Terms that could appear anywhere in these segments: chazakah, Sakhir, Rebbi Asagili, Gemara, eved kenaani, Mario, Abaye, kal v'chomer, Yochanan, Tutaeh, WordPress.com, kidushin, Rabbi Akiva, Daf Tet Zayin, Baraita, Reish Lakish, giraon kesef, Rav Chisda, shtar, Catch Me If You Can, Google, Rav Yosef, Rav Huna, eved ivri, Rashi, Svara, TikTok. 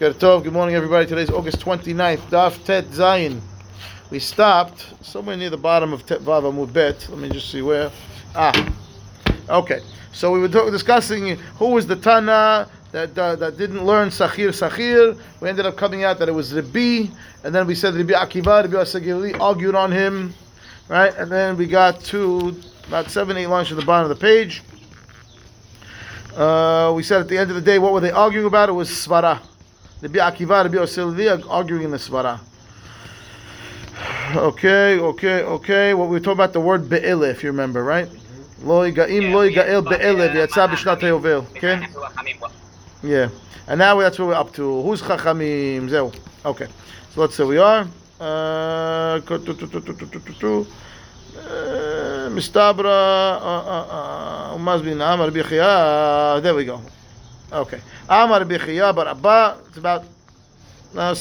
Good morning, everybody. Today's August 29th, Daf Tet Zayin. We stopped somewhere near the bottom of Tet Vava Mubet. Let me just see where. Okay. So we were discussing who was the Tana that didn't learn Sakhir. We ended up coming out that it was Rebbi, and then we said Rabbi Akiva, Rebbi Asagili argued on him, right? And then we got to about 7-8 lines from the bottom of the page. We said at the end of the day, what were they arguing about? It was Svara. Rebbi Akiva, Rebbi Asagili arguing in the Svara. Okay. Well, we were talking about the word be'ele, if you remember, right? Lo yiga'im, lo yiga'el be'ele, v'yatsa b'shnat hayovel. Okay? Yeah. And now that's what we're up to. Who's chachamim? Zeu. Okay. So let's say we are. Mistabra, umazbin, amar bichiyah. There we go. Okay. Amar bichiyah barabba. It's about 6 lines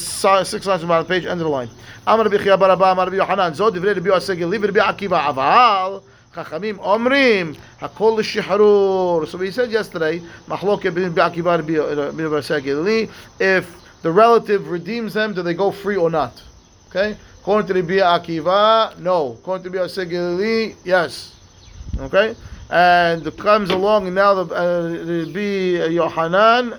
from the page, end of the line. Amar bichiyah barabba, amar biyohanan. Zod divrei Rebbi Asagili, Rebbi Akiva. Aval, chachamim, omrim, hakol l'shiharur. So we said yesterday, machloket b'Rebbi Akiva, Rebbi Asagili. If the relative redeems them, do they go free or not? Okay? According to Rebbi Akiva, no. According to Rebbi Asagili, yes. Okay? And comes along and now the Yochanan,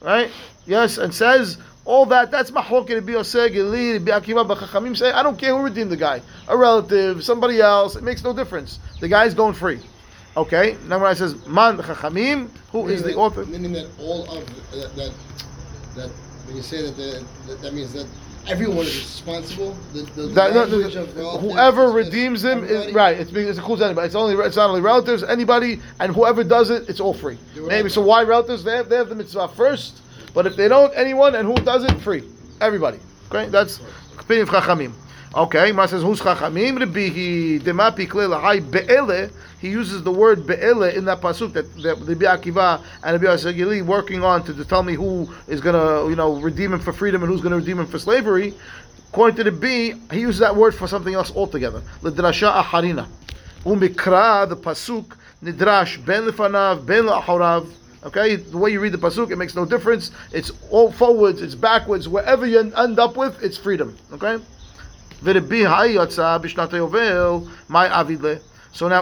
right? Yes, and says all that. That's Mahloket Rebbi Asagili, Rebbi Akiva, but Chachamim say, I don't care who redeemed the guy, a relative, somebody else. It makes no difference. The guy's going free. Okay. Now when I says Man Chachamim, who is the author? Meaning that all of that when you say that means that everyone is responsible. Whoever redeems him is right. It includes anybody. It's not only relatives. Anybody and whoever does it, it's all free. Maybe so. Why relatives? They have the mitzvah first. But if they don't, anyone and who does it, free. Everybody. Okay, that's opinion of Chachamim. Okay, Ma says who's Chachamim? Rebbi Dema Pikle Lahai Be'ele. He uses the word Be'ele in that pasuk that Rebbi Akiva and Rebbi Asagili working on to tell me who is gonna redeem him for freedom and who's gonna redeem him for slavery. According to Rebbi, he uses that word for something else altogether. L'drasha Aharina. Umikra the pasuk nidrash ben lefanav ben la'achorav. Okay, the way you read the pasuk, it makes no difference. It's all forwards, it's backwards. Wherever you end up with, it's freedom. Okay. So now,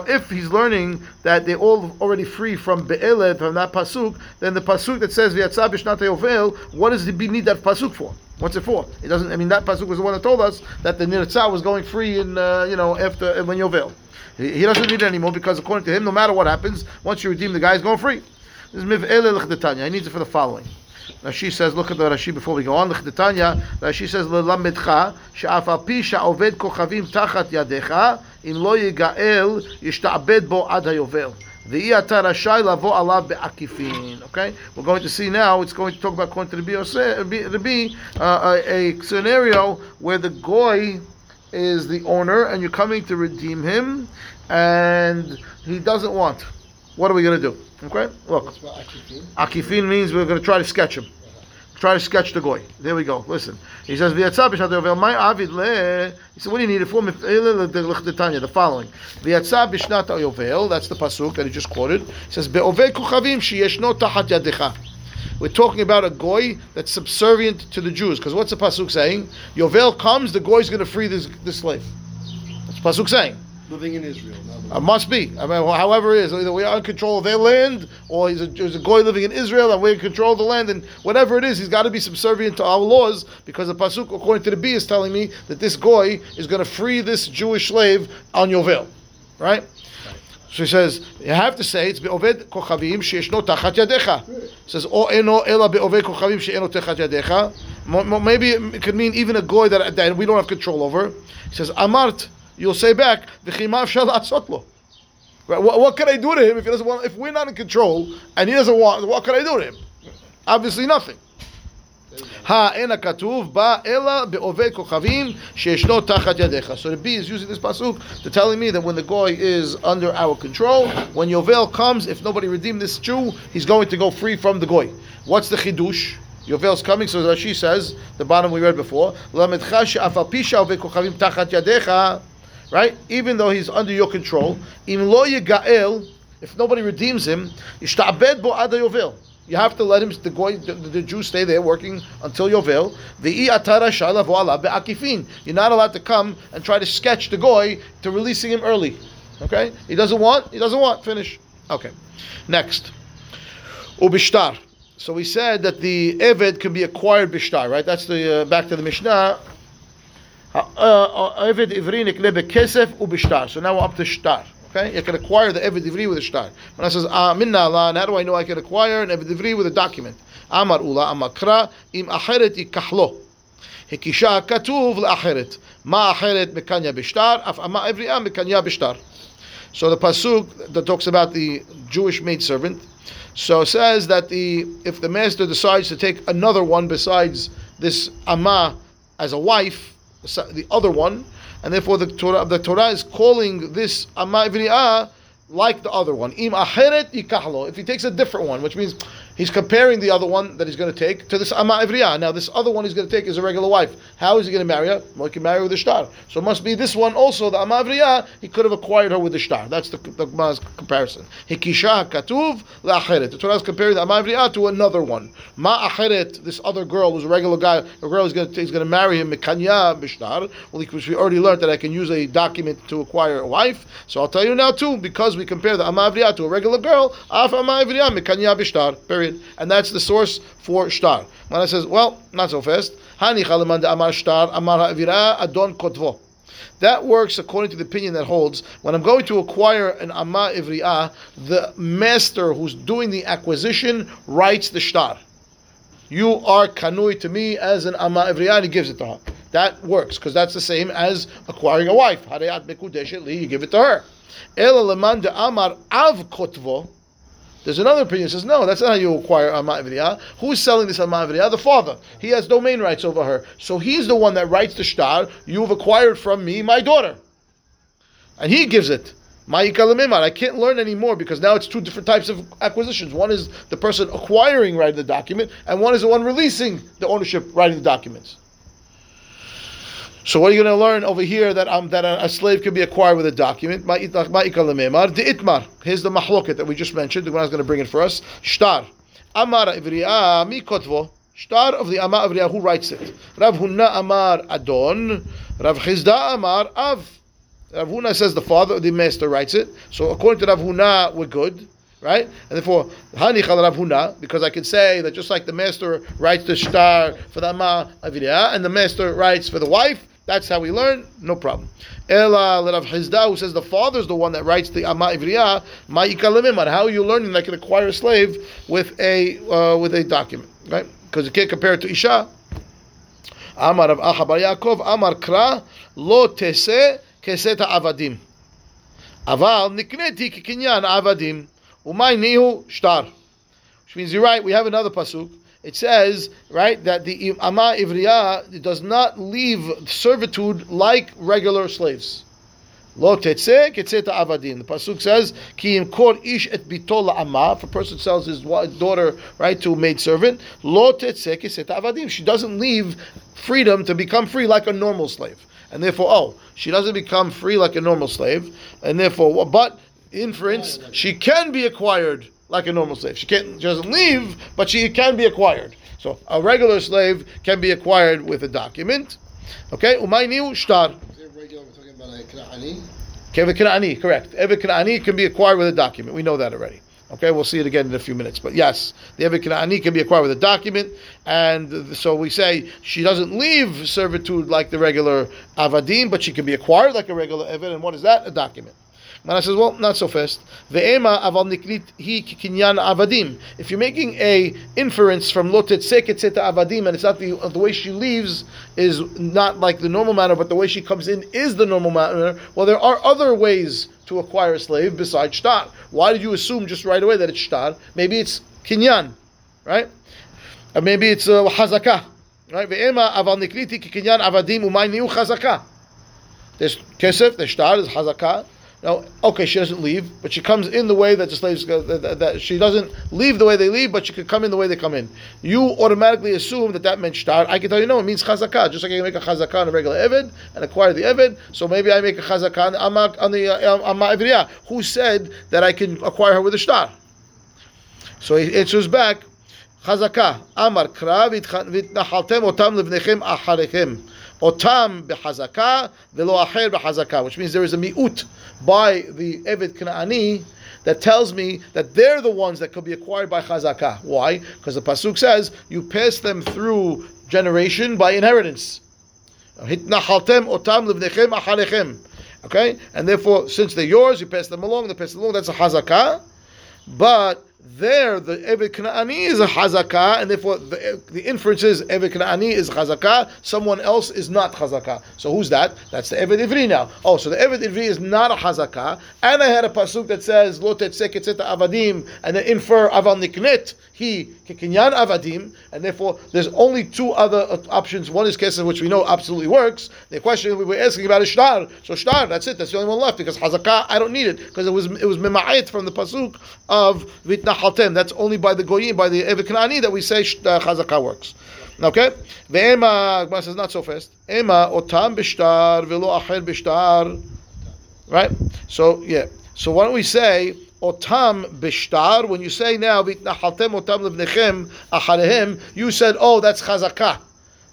if he's learning that they're all already free from Be'eled, from that pasuk, then the pasuk that says V'yatsa b'shnat hayovel, what does Rebbi need that pasuk for? What's it for? It doesn't. I mean, that pasuk was the one that told us that the Nirtzah was going free in after when Yovel. He doesn't need it anymore because according to him, no matter what happens, once you redeem the guy, he's going free. This is Miv'ele l'chdetanya. He needs it for the following. Rashi says, look at the Rashi before we go on. Rashi says, Lelamedcha, she'afal pi she'oved kochavim tachat yadecha, im lo yiga'el, yishtabed bo ad hayovel. Ve'iyata rashai lavo alav be'akifin. Okay? We're going to see now, it's going to talk about Rebbi, a scenario where the goy is the owner, and you're coming to redeem him, and he doesn't want. What are we going to do? Okay, look. Akifin means we're going to try to sketch him. Try to sketch the goy. There we go. Listen. He says, He said, what do you need it for? The following. That's the pasuk that he just quoted. He says, we're talking about a goy that's subservient to the Jews. Because what's the pasuk saying? Yovel comes, the goy's going to free this slave. That's the pasuk saying. Living in Israel. Must be. I mean, however it is. Either we are in control of their land, or there's a goy living in Israel, and we're in control of the land, and whatever it is, he's got to be subservient to our laws, because the pasuk, according to the B, is telling me that this goy is going to free this Jewish slave on Yovel. Right? So he says, you have to say, it's be'oved kochavim she'eshno tachat yadecha. It says, o eno ela be'oved kochavim she'eno tachat yadecha. Maybe it could mean even a goy that we don't have control over. He says, amart. You'll say back, right? What can I do to him if he doesn't want? If we're not in control and he doesn't want, what can I do to him? Obviously, nothing. Ha ena katuv ba ela be'oved kochavim she'eshno tachat yadecha. So the B is using this pasuk to telling me that when the goy is under our control, when Yovel comes, if nobody redeemed this Jew, he's going to go free from the goy. What's the chidush? Yovel's coming, so Rashi says the bottom we read before. Right? Even though he's under your control, if nobody redeems him, You have to let him, the Jews stay there working until Yovel. You're not allowed to come and try to sketch the goy to releasing him early. Okay? He doesn't want. Finish. Okay. Next. Ubishtar. So we said that the Eved can be acquired Bishtar, right? That's the back to the Mishnah. Eved Ivri nikne bekesef ubishtar. So now we're up to shtar. Okay? You can acquire the Eved Ivri with a shtar. When I says, Minna Allah, how do I know I can acquire an Eved Ivri with a document? Amar ula amakra im acheret ikahlo. Hikisha katuv l'acheret. Ma acheret mekanya bishtar. Af ama evri'am mekanya bishtar. So the pasuk that talks about the Jewish maidservant, so it says that if the master decides to take another one besides this ama as a wife, the other one, and therefore the Torah is calling this ama ivri'ah like the other one. Im aheret yikahlo. If he takes a different one, which means he's comparing the other one that he's going to take to this ama ivri'ah. Now this other one he's going to take is a regular wife. How is he going to marry her? Well, he can marry her with a shtar. So it must be this one also, the ama ivri'ah, he could have acquired her with a shtar. That's the comparison. Hikisha katuv la'acheret. The Torah is comparing the ama ivri'ah to another one. Ma acheret, this other girl was a regular guy, a girl is going to marry him, mekanya bishtar, which we already learned that I can use a document to acquire a wife. So I'll tell you now too, because we compare the ama ivri'ah to a regular girl, af ama ivri'ah mekanya bishtar. Period. And that's the source for shtar. When I says, well, not so fast. Hani chalamanda amar shtar amar ha'avira adon kotvo. That works according to the opinion that holds, when I'm going to acquire an ama ivri'ah, the master who's doing the acquisition writes the shtar. You are kanui to me as an ama ivri'ah, and he gives it to her. That works, because that's the same as acquiring a wife. Harayat mekudeshet li, you give it to her. Ela lamanda amar av kotvo. There's another opinion that says, no, that's not how you acquire ama ivri'ah. Who's selling this ama ivri'ah? The father. He has domain rights over her. So he's the one that writes the shtar, you've acquired from me my daughter. And he gives it. I can't learn anymore because now it's two different types of acquisitions. One is the person acquiring right the document, and one is the one releasing the ownership writing the documents. So what are you going to learn over here that a slave can be acquired with a document? Here's the mahloket that we just mentioned. The one is going to bring it for us. Shtar. Amar ivri'ah mi kotvo. Shtar of the ama ivri'ah. Who writes it? Rav Huna amar adon. Rav Chisda amar av. Rav Huna says the father, the master writes it. So according to Rav Huna, we're good. Right? And therefore, Hanich al Rav Huna, because I can say that just like the master writes the shtar for the ama ivri'ah, and the master writes for the wife, that's how we learn, no problem. Ela Rav Chisda, who says the father's the one that writes the ama ivri'ah, ma'ikalamimar. How are you learning that I can acquire a slave with a document, right? Because you can't compare it to Isha. Amar Rav Acha bar Yaakov, Amar Kra lo tese keseta avadim. Aval nikneti kikinyan avadim umay nihu shtar. Which means you're right. We have another pasuk. It says, right, that the ama ivri'ah does not leave servitude like regular slaves. Lo tetzeh ketzeh ta'avadim. The pasuk says, ki imkor ish et bito la'ama. If a person sells his daughter, right, to a maidservant, lo tetzeh ketzeh ta'avadim. She doesn't leave freedom to become free like a normal slave. And therefore, she doesn't become free like a normal slave. And therefore, but inference, she can be acquired like a normal slave. She doesn't leave, but she can be acquired. So a regular slave can be acquired with a document. Okay? Umayniu shtar. Is it regular? We're talking about a Kana'ani? Kevin Kana'ani, correct. Eved Kana'ani can be acquired with a document. We know that already. Okay? We'll see it again in a few minutes. But yes, the Eved Kana'ani can be acquired with a document. And so we say she doesn't leave servitude like the regular avadim, but she can be acquired like a regular Eved. And what is that? A document. Mana says, well, not so fast. Ve'ema aval niknit hi kikinyan avadim. If you're making a inference from lo tetzeh ketzeh avadim, and it's not the way she leaves is not like the normal manner, but the way she comes in is the normal manner. Well, there are other ways to acquire a slave besides shtar. Why did you assume just right away that it's shtar? Maybe it's kinyan, right? Or maybe it's hazakah, right? Ve'ema aval niknit hi kikinyan avadim umay niu hazakah. There's kesef, there's shtar, there's hazakah. Now, okay, she doesn't leave, but she comes in the way that the slaves go, that she doesn't leave the way they leave, but she can come in the way they come in. You automatically assume that meant shtar. I can tell you, no, it means chazakah. Just like I can make a chazakah on a regular eved and acquire the eved, so maybe I make a chazakah on the ama ivri'ah. Who said that I can acquire her with a shtar? So he answers back, Chazaka, Amar Kra, Vitnahaltem Otam Levnechem Acharechem. Otam b'Chazaka, Velo Acher b'Chazaka. Which means there is a mi'ut by the Eved Knaani that tells me that they're the ones that could be acquired by Chazaka. Why? Because the Pasuk says, you pass them through generation by inheritance. Hitnahaltem Otam Levnechem Acharechem. Okay? And therefore, since they're yours, you pass them along, that's a Chazaka. But there, the Eved Knaani is a Chazakah, and therefore the inference is Eved Knaani is Chazakah, someone else is not Chazakah. So who's that? That's the Eved Ivri now. Oh, so the Eved Ivri is not a Chazakah, and I had a Pasuk that says, Lo tetzek etzet avadim, and then infer aval niknet, he, kekinyan avadim, and therefore there's only two other options. One is cases which we know absolutely works. The question we were asking about is Shtar. So Shtar, that's it, that's the only one left, because Chazakah, I don't need it, because it was mema'it from the Pasuk of Vitna. That's only by the Goyim, by the Eved Knaani, that we say Chazakah works. Okay? Ve'ema, Gemara says not so fast. Ema, otam b'shtar, velo acher b'shtar. Right? So, yeah. So why don't we say, otam b'shtar, when you say now, v'itnahaltem otam levnechem acharehim, you said, oh, that's Chazakah.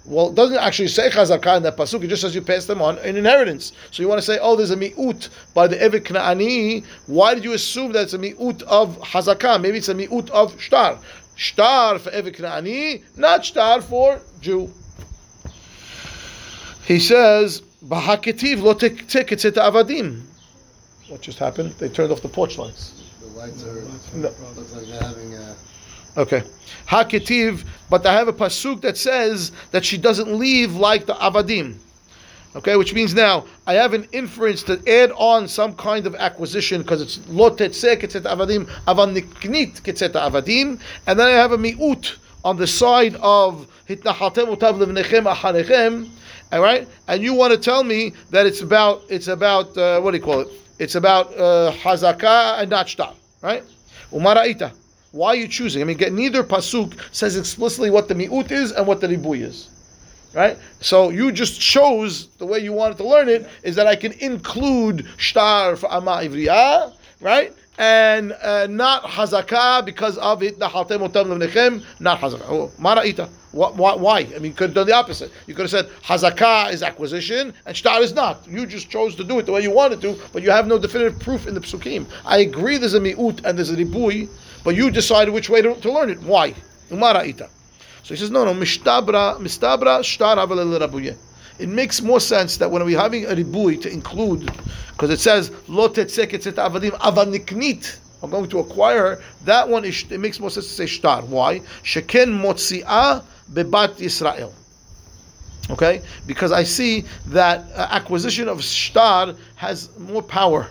Well, it doesn't actually say Chazakah in that Pasuk, it just says you pass them on in inheritance. So you want to say, oh, there's a mi'ut by the Eved Knaani. Why did you assume that it's a mi'ut of Chazakah? Maybe it's a mi'ut of Shtar. Shtar for Eved Knaani, not Shtar for Jew. He says, B'haketiv lo teketzet avadim. What just happened? They turned off the porch lights. The lights are... No. Looks like they're having a... Okay, Haketiv, but I have a pasuk that says that she doesn't leave like the avadim. Okay, which means now I have an inference to add on some kind of acquisition because it's lo tetzeh ketzet avadim, avan niknit ketzet avadim, and then I have a mi'ut on the side of hitnahaltem utav levnechem acharechem. All right, and you want to tell me that it's about what do you call it? It's about hazakah and not shtar, right? Umaraita. Why are you choosing? I mean, neither pasuk says explicitly what the mi'ut is and what the ribuy is, right? So you just chose the way you wanted to learn it is that I can include shtar for ama ivriyah, right? And not hazakah because of it. Not hazakah. Mara'ita. Why? I mean, you could have done the opposite. You could have said hazakah is acquisition and shtar is not. You just chose to do it the way you wanted to, but you have no definitive proof in the psukim. I agree there's a mi'ut and there's a ribuy, but you decided which way to learn it. Why? Umara'ita. So he says, no, mistabra shtar aval rabuyeh. It makes more sense that when we're having a ribui to include, because it says lo tetzek etzet avadim avaniknit, I'm going to acquire her. That one is, it makes more sense to say shtar. Why? Sheken motzi'ah bebat Yisrael. Okay, because I see that acquisition of shtar has more power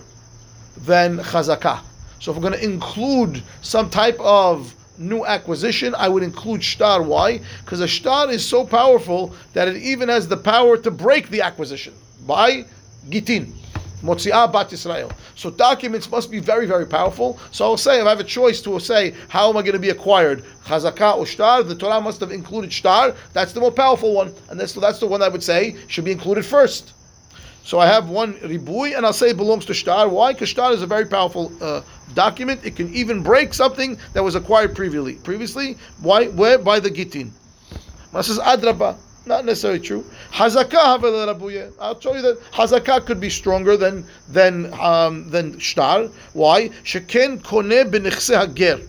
than chazakah. So if we're going to include some type of new acquisition, I would include shtar. Why? Because a shtar is so powerful that it even has the power to break the acquisition by gitin, motzi'ah bat Yisrael. So documents must be very, very powerful. So I'll say, if I have a choice to say, how am I going to be acquired, chazakah or shtar? The Torah must have included shtar. That's the more powerful one, and that's the one I would say should be included first. So I have one ribui, and I'll say it belongs to shtar. Why? Because shtar is a very powerful document. It can even break something that was acquired previously. Why? Where? By the gitin. This is adraba. Not necessarily true. Hazakah havel rabuye. I'll show you that hazakah could be stronger than shtar. Why? Sheken koneh b'nechseh hager.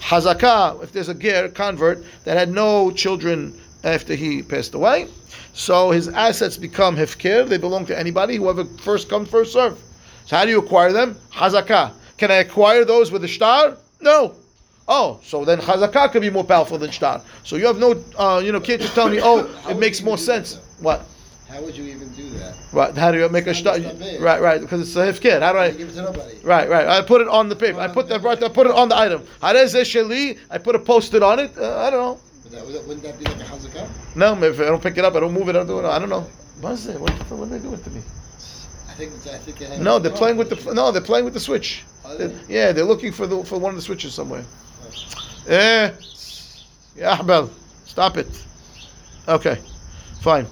Hazakah, if there's a ger convert that had no children after he passed away, so his assets become hefker. They belong to anybody, whoever first come, first serve. So how do you acquire them? Chazakah. Can I acquire those with the shtar? No. Oh, so then chazakah could be more powerful than shtar. So you have no, can't just tell me, oh, it makes more sense. What? How would you even do that? Right. How do you make it's a shtar? Right. Because it's a hefker. How do I give it to nobody? Right. I put it on the paper. I put it on the item. I put a post-it on it. I don't know. Wouldn't that be like a hazakah? No, if I don't pick it up, I don't move it, I don't do it. I don't know. What is it? What are they doing to me? I think it has. No, they're playing with the. No, they're playing with the switch. They're looking for one of the switches somewhere. Eh, Ahbel, stop it. Okay, fine.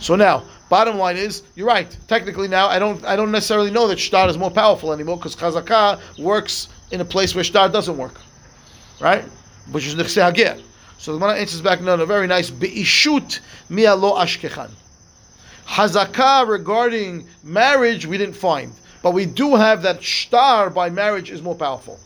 So now, bottom line is, you're right. Technically, now I don't necessarily know that shtar is more powerful anymore because chazakah works in a place where shtar doesn't work. right? Which is nechse hagir. So the Gemara answers back, no, very nice. Be'ishut mia lo ashkechan. Hazakah regarding marriage we didn't find, but we do have that shtar by marriage is more powerful.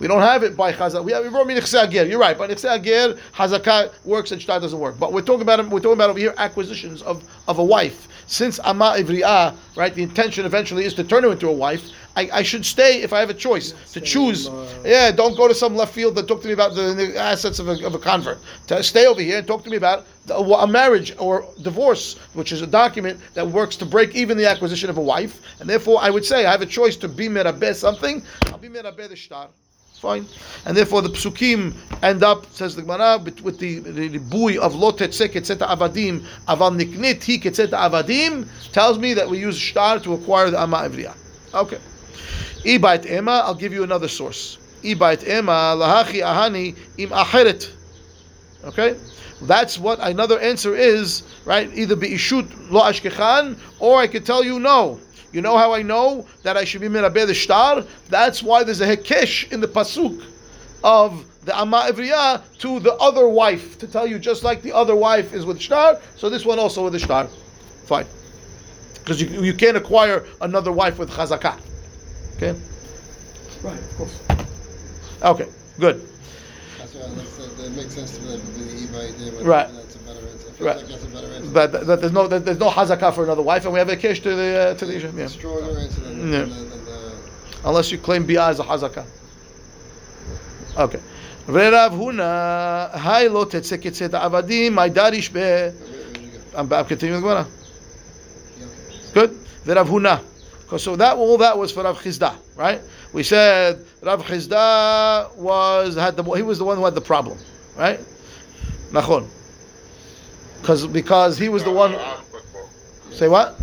We don't have it by chazak. We have it from nechse hagir. You're right, but nechse hagir hazakah works and shtar doesn't work. But we're talking about over here acquisitions of a wife. Since ama ivriah, right, the intention eventually is to turn her into a wife. I should stay if I have a choice to choose. Yeah, don't go to some left field that talk to me about the assets of a convert. To stay over here and talk to me about a marriage or divorce, which is a document that works to break even the acquisition of a wife. And therefore, I would say I have a choice to be merabeh something. I'll be merabeh the shtar. Fine. And therefore, the psukim end up, says the Gemara, with the buoy of lo tetzeh ketzeta avadim, aval niknit hi ketzeta avadim, tells me that we use shtar to acquire the ama ivriah. Okay. Ibayt ema, I'll give you another source. Ibayt ema lahachi ahani im acheret. Okay, that's what another answer is, right? Either beishut lo ashkechan, or I could tell you no. You know how I know that I should be merabeh the shtar? That's why there's a hekesh in the pasuk of the ama ivriah to the other wife to tell you just like the other wife is with shtar, so this one also with the shtar. Fine, because you can't acquire another wife with chazakah. Okay. Right, of course. Okay, good. That's right. That makes sense to me. Right. That's a better answer. Right. Like that's a better answer. But there's no hazakah for another wife, and we have a kesh to the Isha. Yeah. Stronger answer than yeah. Unless you claim bi'ah as a hazakah. Okay. Rav Huna hay lo tetzeh ketzeta avadim maydarish be. I'm continuing the Gemara. Good. Rav Huna. So that was for Rav Chisda, right? We said Rav Chisda was the one who had the problem, right? Nachon, because he was the one. Say what?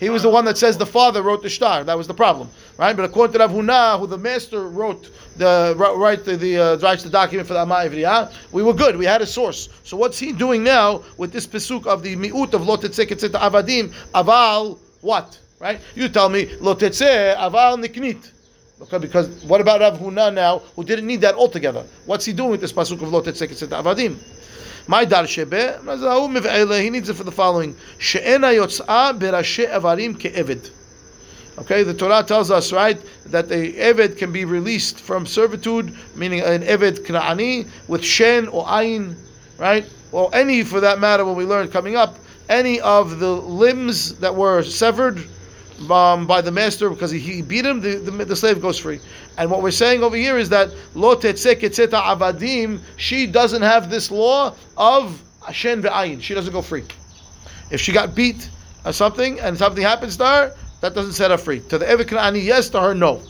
He was the one that says the father wrote the shtar. That was the problem, right? But according to Rav Huna, who the master wrote writes the document for the Ama Ivriah, we were good. We had a source. So what's he doing now with this pesuk of the miut of lo tetzeh ketzeta avadim aval what? Right? You tell me, lo tetzeh, aval niknit. Okay, because what about Rav Huna now, who didn't need that altogether? What's he doing with this pasuk of lo tetzeh ketzeta avadim? My dar shebe, he needs it for the following. She'ena yotz'a berashe avarim ke'eved. Okay, the Torah tells us, right, that the eved can be released from servitude, meaning an eved kna'ani, with shen or ayin, right? Or any, for that matter, when we learn coming up, any of the limbs that were severed, by the master because he beat him, the slave goes free. And what we're saying over here is that lo tetzeh ketzeta avadim, she doesn't have this law of shen ve'ayin. She doesn't go free. If she got beat or something and something happens to her, that doesn't set her free. To the eved kna'ani, yes. To her, no.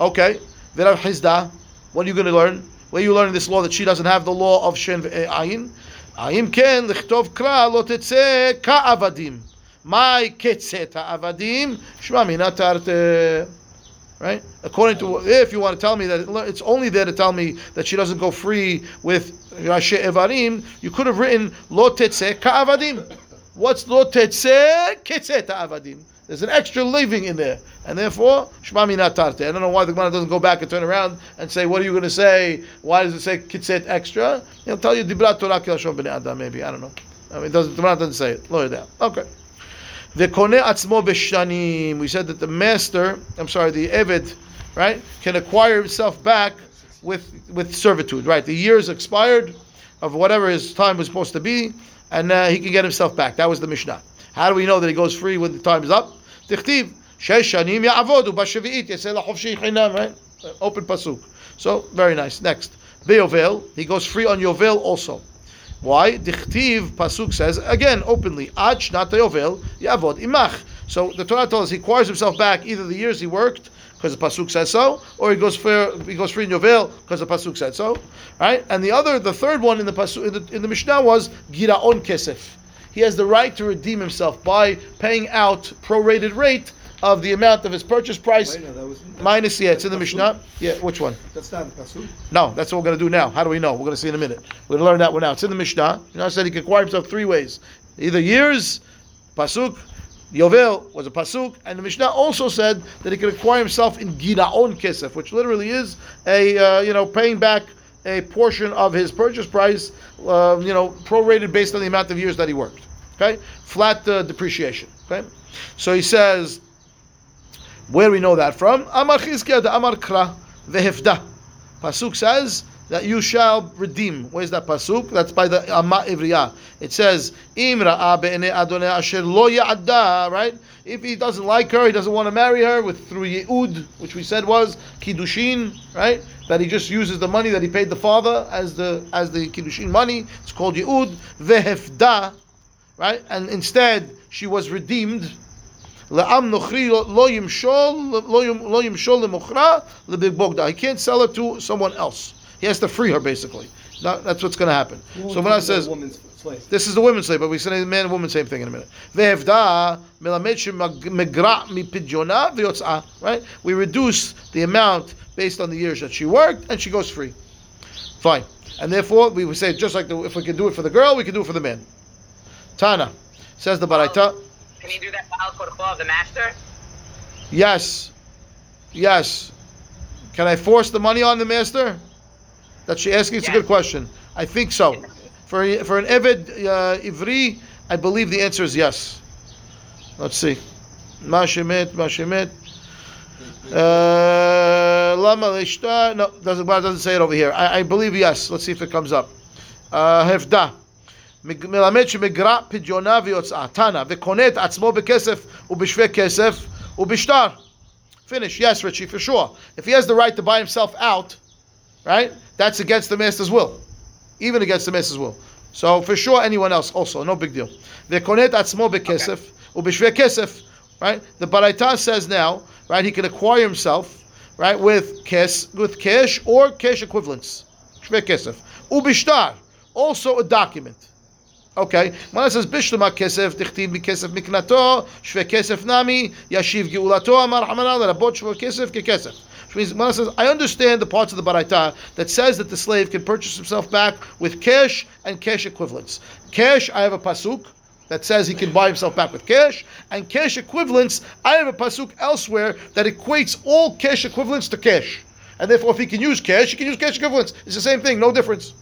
Okay. Rav Chisda, what are you going to learn? Where are you learning this law that she doesn't have the law of shen ve'ayin? Ayin ken lichtov kra lo tetzeh ka avadim. My ketzeta avadim shema minatarte, right? According to, if you want to tell me that it's only there to tell me that she doesn't go free with rashe evarim, you could have written lo tetzeh ka avadim. What's lo tetzeh ketzeta avadim? There's an extra living in there, and therefore shema minatarte. I don't know why the Gemara doesn't go back and turn around and say, what are you going to say? Why does it say ketzet extra? He'll tell you dibrat Torah kilashon bnei adam. Maybe, I don't know. I mean, the Gemara doesn't say it. Lower down. Okay. We said that the eved, right, can acquire himself back with servitude, right? The years expired of whatever his time was supposed to be, and he can get himself back. That was the Mishnah. How do we know that he goes free when the time is up? Tichtiv, shesh shanim ya'avodu b'shevi'it yaseh l'chofshei chinam, right? Open pasuk. So, very nice. Next. Be'yovel, he goes free on Yovel also. Why? Dichtiv pasuk says again openly. Ad shnat hayovel yavod imach. So the Torah tells us he acquires himself back either the years he worked because the pasuk says so, or he goes free in yovel because the pasuk said so, right? And the third one in the pasuk in the Mishnah was giraon kesef. He has the right to redeem himself by paying out prorated rate of the amount of his purchase price. Wait, no, minus, yeah, it's in the Mishnah. Yeah, which one? That's not in the Pasuk. No, that's what we're going to do now. How do we know? We're going to see in a minute. We're going to learn that one now. It's in the Mishnah. You know, I said he can acquire himself three ways. Either years, Pasuk, Yovel was a Pasuk, and the Mishnah also said that he could acquire himself in Giraon Kesef, which literally is a, paying back a portion of his purchase price, prorated based on the amount of years that he worked. Okay, flat depreciation. Okay, so he says, where do we know that from? Amar Chizkiah de Amar Kra vehefda. Pasuk says that you shall redeem. Where's that pasuk? That's by the Amma Ivriyah. It says, Imra'a be'enei Adonai asher lo ya'adda, right? If he doesn't like her, he doesn't want to marry her through Ye'ud, which we said was Kiddushin, right? That he just uses the money that he paid the father as the Kiddushin money. It's called Ye'ud. Vehefda, right? And instead, she was redeemed. He can't sell her to someone else. He has to free her, basically. That's what's going to happen. So when I says, this is the women's slave, but we say man and woman, same thing in a minute. Right? We reduce the amount based on the years that she worked, and she goes free. Fine. And therefore, we would say, just like if we could do it for the girl, we could do it for the man. Tana, says the Baraita. Can you do that for Al Korchah of the master? Yes. Can I force the money on the master? That she asking? It's a good question. I think so. For an Eved Ivri, I believe the answer is yes. Let's see. Mashemet. Lama Lishta. No, doesn't say it over here. I believe yes. Let's see if it comes up. Hefda. מלמד שמגרע פדיונה ויוצאה. תנא, וקונה את עצמו בכסף ובשווה כסף ובשטר. Finish. Yes, Richie, for sure. If he has the right to buy himself out, right, that's against the master's will. Even against the master's will. So, for sure, anyone else also. No big deal. וקונה את עצמו בכסף ובשווה כסף. Right? The Baraita says now, right, he can acquire himself, right, with cash or cash equivalents. שווה כסף. ובשטר. Also a document. Okay, when it says Bishlama Kesef, Tichtiv Mikesef Miknato, Shve Kesef Nami, Yashiv Geulato, Amar Hamanal, Rabot Shve Kesef Kekesef. Which means, when it says, I understand the parts of the Baraita that says that the slave can purchase himself back with cash and cash equivalents. Cash, I have a pasuk that says he can buy himself back with cash, and cash equivalents, I have a pasuk elsewhere that equates all cash equivalents to cash. And therefore, if he can use cash, he can use cash equivalents. It's the same thing, no difference.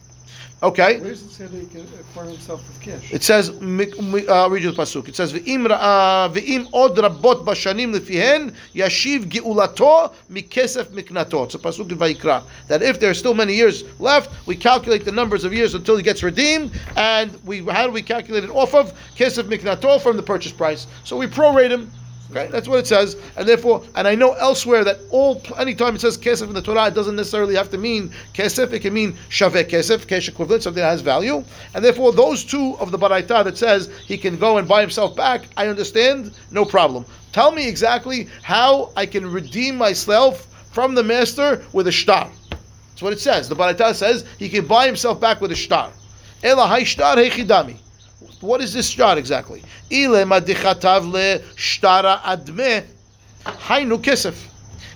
Okay. Where does it say that he can acquire himself with cash? It says, read the pasuk. It says, "Ve'im od rabot bashanim lefihen yashiv geulato mikesef miknato." It's a pasuk in Vayikra that if there are still many years left, we calculate the numbers of years until he gets redeemed, and how do we calculate it off of kesef miknato from the purchase price? So we prorate him. Okay, that's what it says, and therefore, and I know elsewhere that anytime it says kesef in the Torah, it doesn't necessarily have to mean kesef. It can mean shaveh kesef, cash equivalent, something that has value, and therefore those two of the Baraita that says he can go and buy himself back, I understand, no problem. Tell me exactly how I can redeem myself from the master with a shtar. That's what it says. The Baraita says he can buy himself back with a shtar. Ela hayshtar hechidami. What is this shtar exactly? If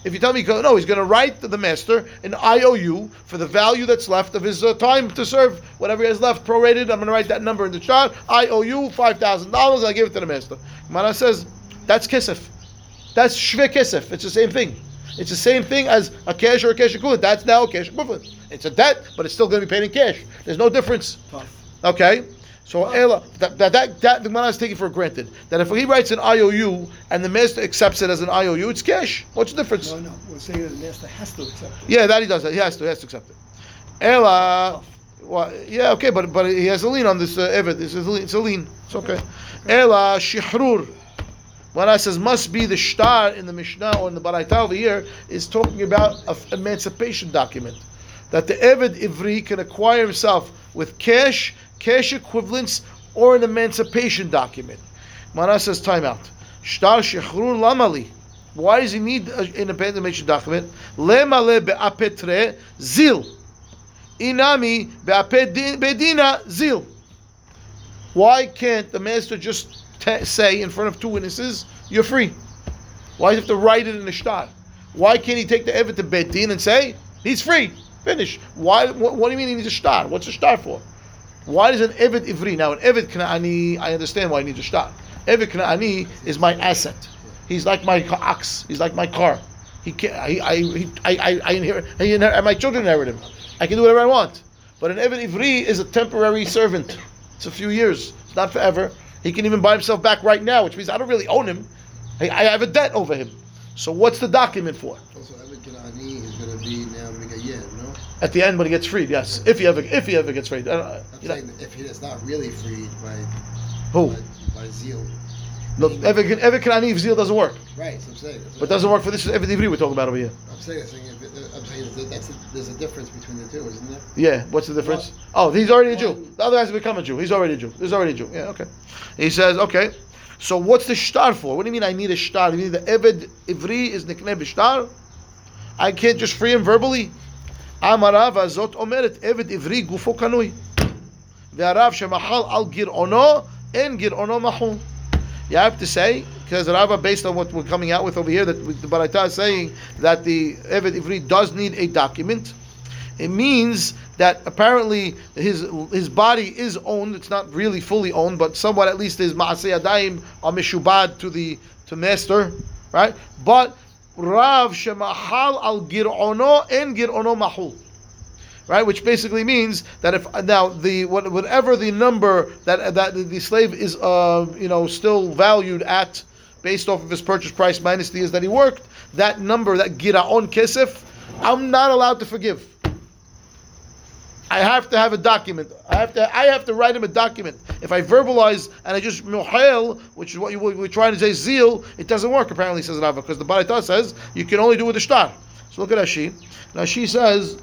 you tell me, no, he's going to write to the master an IOU for the value that's left of his time to serve, whatever he has left, prorated, I'm going to write that number in the shtar, IOU, $5,000, I give it to the master. Gemara says, that's kesef. That's shveh kesef. It's the same thing. It's the same thing as a cash or a cash equivalent. That's now a cash equivalent. It's a debt, but it's still going to be paid in cash. There's no difference. Okay? So that the man is taking for granted that if he writes an IOU and the master accepts it as an IOU, it's cash. What's the difference? No, we're saying that the master has to accept it. Yeah, that he does. He has to accept it. Ela, well, yeah, okay, but he has a lien on this eved. It's a lien. It's okay. Ela shihrur. When I says must be the shtar in the Mishnah or in the Baraita over here is talking about an emancipation document that the eved ivri can acquire himself with cash equivalents, or an emancipation document. Mara says, time out. Shtar shechrur lamali. Why does he need an emancipation document? Lemale be'apetre zil. Inami be'apedina zil. Why can't the master just say in front of two witnesses, you're free? Why do you have to write it in the shtar? Why can't he take the eved to bedin and say, he's free? Finish. Why? What do you mean he needs a shtar? What's a shtar for? Why does an Eved Ivri? Now, an Eved Knaani, I understand why I need to shtar. Eved Knaani is my asset. He's like my ox. He's like my car. He inherit. My children inherit him. I can do whatever I want. But an Eved Ivri is a temporary servant. It's a few years. It's not forever. He can even buy himself back right now, which means I don't really own him. I have a debt over him. So what's the document for? Also, Eved Kenani is going to be now Megayen, no? At the end when he gets freed, yes. Okay. If he ever gets freed. I'm saying if he is not really freed by... Who? By Zeal. No, Eved Kenani of Zeal doesn't work. Right, so I'm saying. But it doesn't work for this Eved Ivri we're talking about over here. I'm saying there's a difference between the two, isn't there? Yeah, what's the difference? Well, he's already a Jew. The other has become a Jew. He's already a Jew. Yeah, okay. He says, okay, so what's the shtar for? What do you mean I need a shtar? You mean the Eved Ivri is nikneh b'shtar? I can't just free him verbally? Amarav azot omeret Eved Ivri gufo kanui. Ve'arav shemachal al gir'ono en gir'ono mahum. You have to say, because Rabbah, based on what we're coming out with over here, that the Baraita is saying that the Eved Ivri does need a document. It means that apparently his body is owned. It's not really fully owned, but somewhat at least his Ma'asei Yadayim are meshubad to master, right? But Rav Shemahal al Gir'ono and Gir'ono Mahul. Right, which basically means that if now the whatever the number that the slave is, still valued at, based off of his purchase price minus the years that he worked, that number, that giraon kesef, I'm not allowed to forgive. I have to have a document. I have to write him a document. If I verbalize and I just muhail, which is what we're trying to say, zeal, it doesn't work. Apparently, says Rava, because the Baraita says you can only do it with a shtar. So look at Rashi. Rashi says.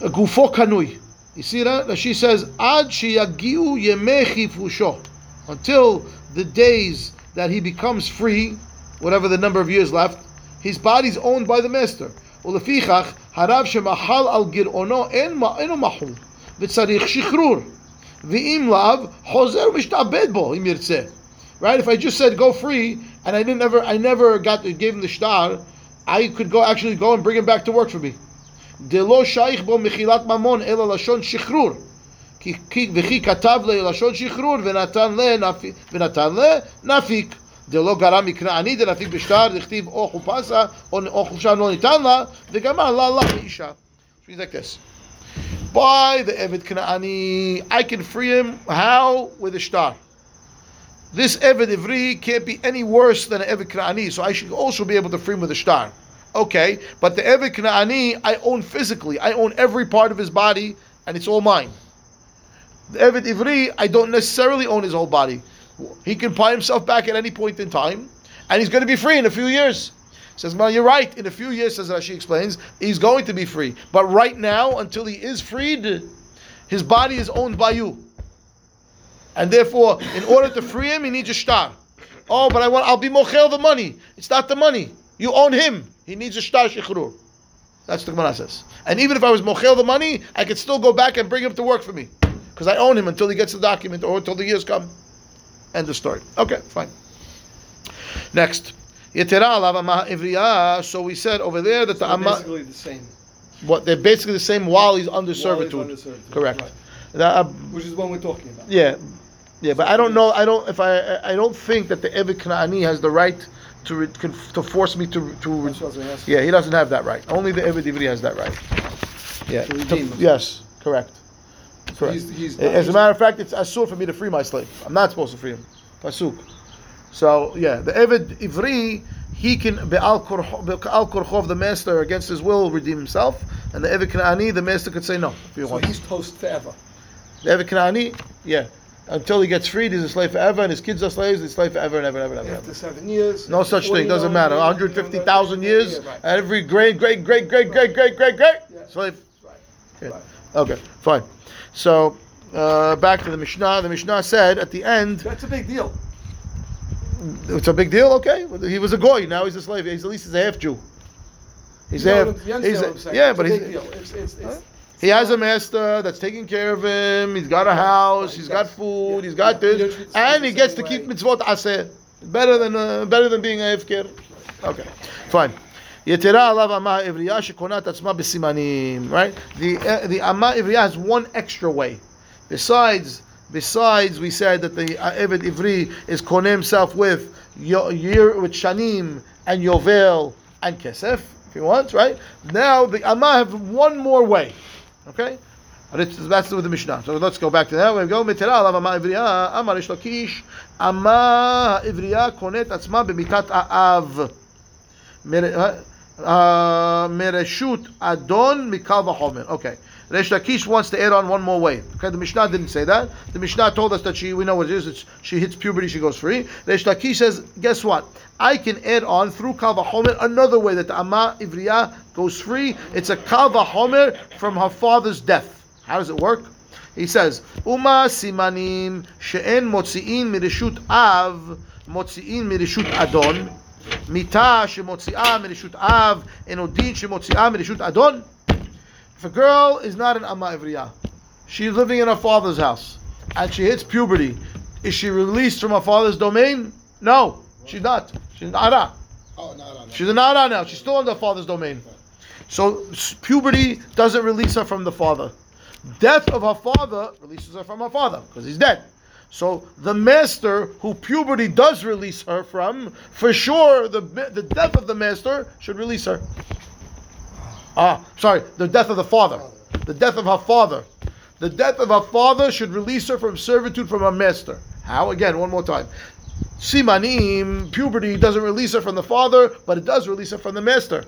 Gufo kanui. You see that? She says, Ad sheyagiu yemechi fusho. Until the days that he becomes free, whatever the number of years left, his body's owned by the master. Ulefichach harav shemahal al girono en ma'eno mahul v'tzarich shichrur v'im lav chozer mishtabed bo im yirtzeh. Right? If I just said go free and I never gave him the shtar, I could go and bring him back to work for me. Delo shaykh bo mechilat mamon el lashon shichrur ki vechi katav le lashon shichrur venatan le nafik delo garam ikna'ani de nafik bishtar dichtiv o chupasa o chupsha lo nitan la vegama la isha. She's like this. By the Eved Kena'ani, I can free him how? With a shtar. This Eved Ivri can't be any worse than an Eved Kena'ani, so I should also be able to free him with a shtar. Okay, but the Eved Kena'ani I own physically. I own every part of his body, and it's all mine. The Eved Ivri, I don't necessarily own his whole body. He can buy himself back at any point in time, and he's going to be free in a few years. Says, well, you're right. In a few years, says Rashi explains, he's going to be free. But right now, until he is freed, his body is owned by you. And therefore, in order to free him, he needs a shtar. Oh, but I'll be mochel the money. It's not the money. You own him. He needs a shtar shichrur. That's what the Gemara says. And even if I was mochel the money, I could still go back and bring him to work for me. Because I own him until he gets the document or until the years come. End of story. Okay, fine. Next. So we said over there that they're basically the same. What? They're basically the same while he's under servitude. Correct. Right. Which is what we're talking about. Yeah, but I don't know. I don't think that the Eved Kena'ani has the right to force me to yeah, he doesn't have that right. Only the Eved Ivri has that right. Yeah. Yes, correct. He's as a matter of fact, it's asur for me to free my slave. I'm not supposed to free him. Pasuk. So yeah, the Eved Ivri, he can be al korchov, the master against his will redeem himself, and the Eved Kena'ani, the master could say no. If you want. So he's toast forever. The Eved Kena'ani, yeah. Until he gets freed, he's a slave forever, and his kids are slaves, he's a slave forever and ever and ever and ever. After 7 years. No such thing, doesn't matter. 150,000 years, right. Every great yeah. Slave. Right. Yeah. Right. Okay, fine. So, back to the Mishnah. The Mishnah said at the end... That's a big deal. It's a big deal? Okay. He was a goy, now he's a slave. He's at least he's a half-Jew. He's a half... Yeah, but he's... It's He has a master that's taking care of him. He's got a house. He's got food. He's got this, and he gets to keep mitzvot aseh. Better than being a hefker. Okay, fine. Yetera alav ama ivriya shekonat atzma b'simanim. Right? The ama ivriya has one extra way. Besides, we said that the Eved Ivri is koneh himself with shanim and yovel and kesef. if he wants, right? Now the Amah have one more way. Okay? That's with the Mishnah. So let's go back to that. We go Mitera Lama Ivriya Amar Ish Lakish Amah Ivriya Konet Atzma B'mitat Aav Mereshut Adon Mikal V'Chomer. Okay. Reish Lakish wants to add on one more way. Okay, the Mishnah didn't say that. The Mishnah told us that we know what it is. She hits puberty, she goes free. Reish Lakish says, guess what? I can add on through Kal V'Chomer another way that the Amah Ivriya goes free. It's a Kal V'Chomer from her father's death. How does it work? He says, Uma simanim she'en motzi'in mirishut av motzi'in mirishut adon mita she'motzi'a mirishut av enodin she'motzi'a mirishut adon. If a girl is not an Amah Ivriya, she's living in her father's house, and she hits puberty, is she released from her father's domain? No, she's not. She's an Ara. She's an Ara now. She's still in her father's domain. So puberty doesn't release her from the father. Death of her father releases her from her father, because he's dead. So the master who puberty does release her from, for sure the death of the master should release her. The death of the father. The death of her father. The death of her father should release her from servitude from her master. How? Again, one more time. Simanim, puberty doesn't release her from the father, but it does release her from the master.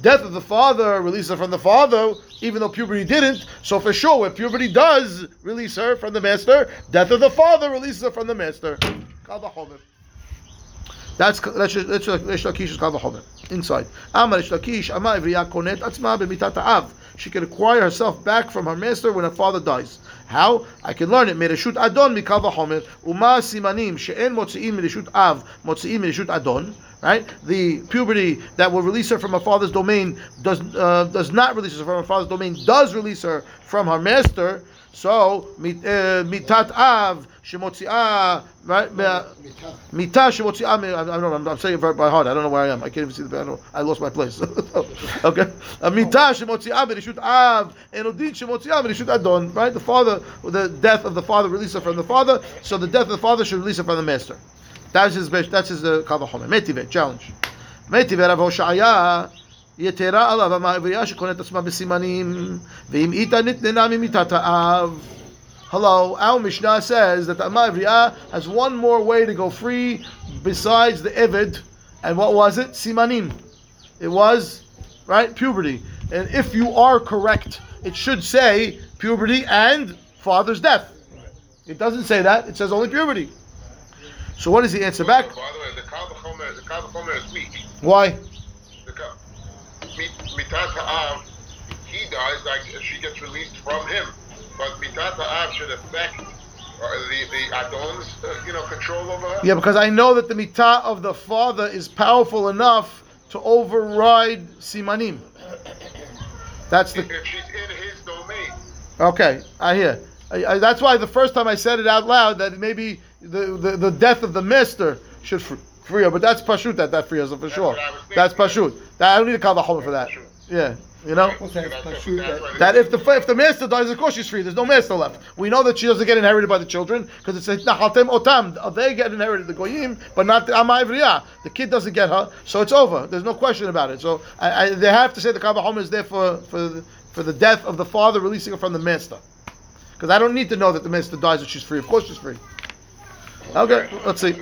Death of the father releases her from the father, even though puberty didn't. So for sure, where puberty does release her from the master, death of the father releases her from the master. Kal v'chomer. That's Reish Lakish's Kal v'chomer. Inside. Amar Reish Lakish, Amar Ivriya konet atzma b'mitat ha'av. She can acquire herself back from her master when her father dies. How? I can learn it. Mereshut adon mikal v'chomer. Uma simanim she'en motzi'in mereshut av, motzi'in mereshut adon. Right? The puberty that will release her from her father's domain does not release her from her father's domain, does release her from her master. So, mitat av, shemotzi'ah, right? Mitah shemotzi'ah, I don't know, I'm saying it by heart, I don't know where I am, I can't even see the banner, I lost my place. Okay? Mitah shemotzi'ah, mereshut av, enodin shemotzi'ah, mereshut adon, right? The father, the death of the father releases her from the father, so the death of the father should release her from the master. That's his Kal v'chomer. Metive, challenge. Metive, Rav Hoshaya, Yetera alav Amah Ivriya shekonet atzma b'simanim, ve'im ita nitnena mimitat ha'av. Hello, our Mishnah says that the Amah Ivriya has one more way to go free besides the Eved. And what was it? Simanim. It was, right, puberty. And if you are correct, it should say puberty and father's death. It doesn't say that. It says only puberty. So what does he answer back? By the way, the Kal v'chomer is weak. Why? Mitat ha'av, he dies, like she gets released from him. But mitat ha'av should affect the Adon's control over her. Yeah, because I know that the mitah of the father is powerful enough to override simanim. That's the. If she's in his domain. Okay, I hear. That's why the first time I said it out loud that maybe the death of the master should free her, but that's pashut that free her for sure. That's pashut. I don't need to call the Kal v'chomer for that. Yeah, you know. That if the master dies, of course she's free. There's no master left. We know that she doesn't get inherited by the children because it's Nachatem Otam. They get inherited the goyim, but not the Amah Ivriya. The kid doesn't get her, so it's over. There's no question about it. So they have to say the Kal v'chomer is there for the death of the father releasing her from the master. Because I don't need to know that the master dies if she's free. Of course she's free. Okay, let's see.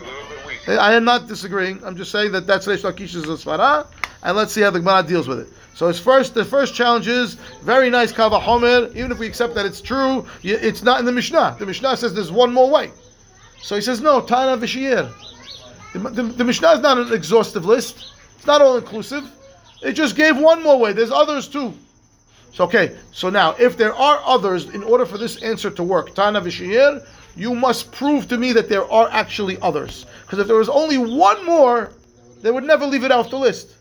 I am not disagreeing. I'm just saying that's Reish Lakish's Svara, and let's see how the Gemara deals with it. So the first challenge is, very nice Kal v'chomer, even if we accept that it's true, it's not in the Mishnah. The Mishnah says there's one more way. So he says, no, Tana v'shir. The Mishnah is not an exhaustive list. It's not all-inclusive. It just gave one more way. There's others too. So now, if there are others, in order for this answer to work, Tana v'shir, you must prove to me that there are actually others. Because if there was only one more, they would never leave it off the list.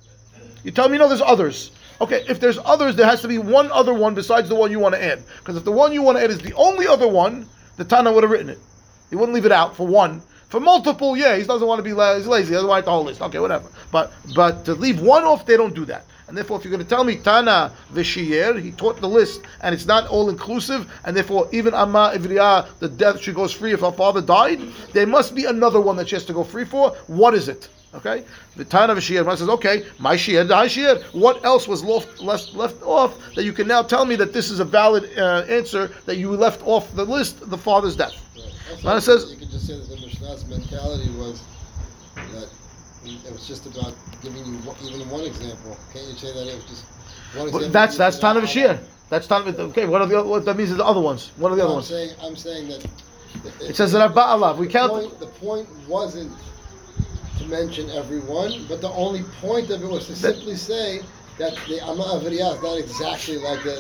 You tell me, no, there's others. Okay, if there's others, there has to be one other one besides the one you want to add. Because if the one you want to add is the only other one, the Tana would have written it. He wouldn't leave it out for one. For multiple, yeah, he doesn't want to be lazy. He doesn't want to write the whole list. Okay, whatever. But to leave one off, they don't do that. And therefore, if you're going to tell me Tana v'shir, he taught the list, and it's not all inclusive, and therefore even Amah Ivriya, the death she goes free if her father died, there must be another one that she has to go free for. What is it? Okay, the time of a shiur, one says, okay, my shiur, the high shiur. What else was left off that you can now tell me that this is a valid answer that you left off the list? The father's death. Right. Now it says you could just say that the Mishnah's mentality was that it was just about giving you even one example. Can't you say that it was just one example? Well, that's time of a shiur. That's time. Okay, what that means is the other ones. What are the other ones? I'm saying that. It says that Ba'alav. We count. The point wasn't to mention everyone, but the only point of it was to simply say that the Ama Avriyah is not exactly like the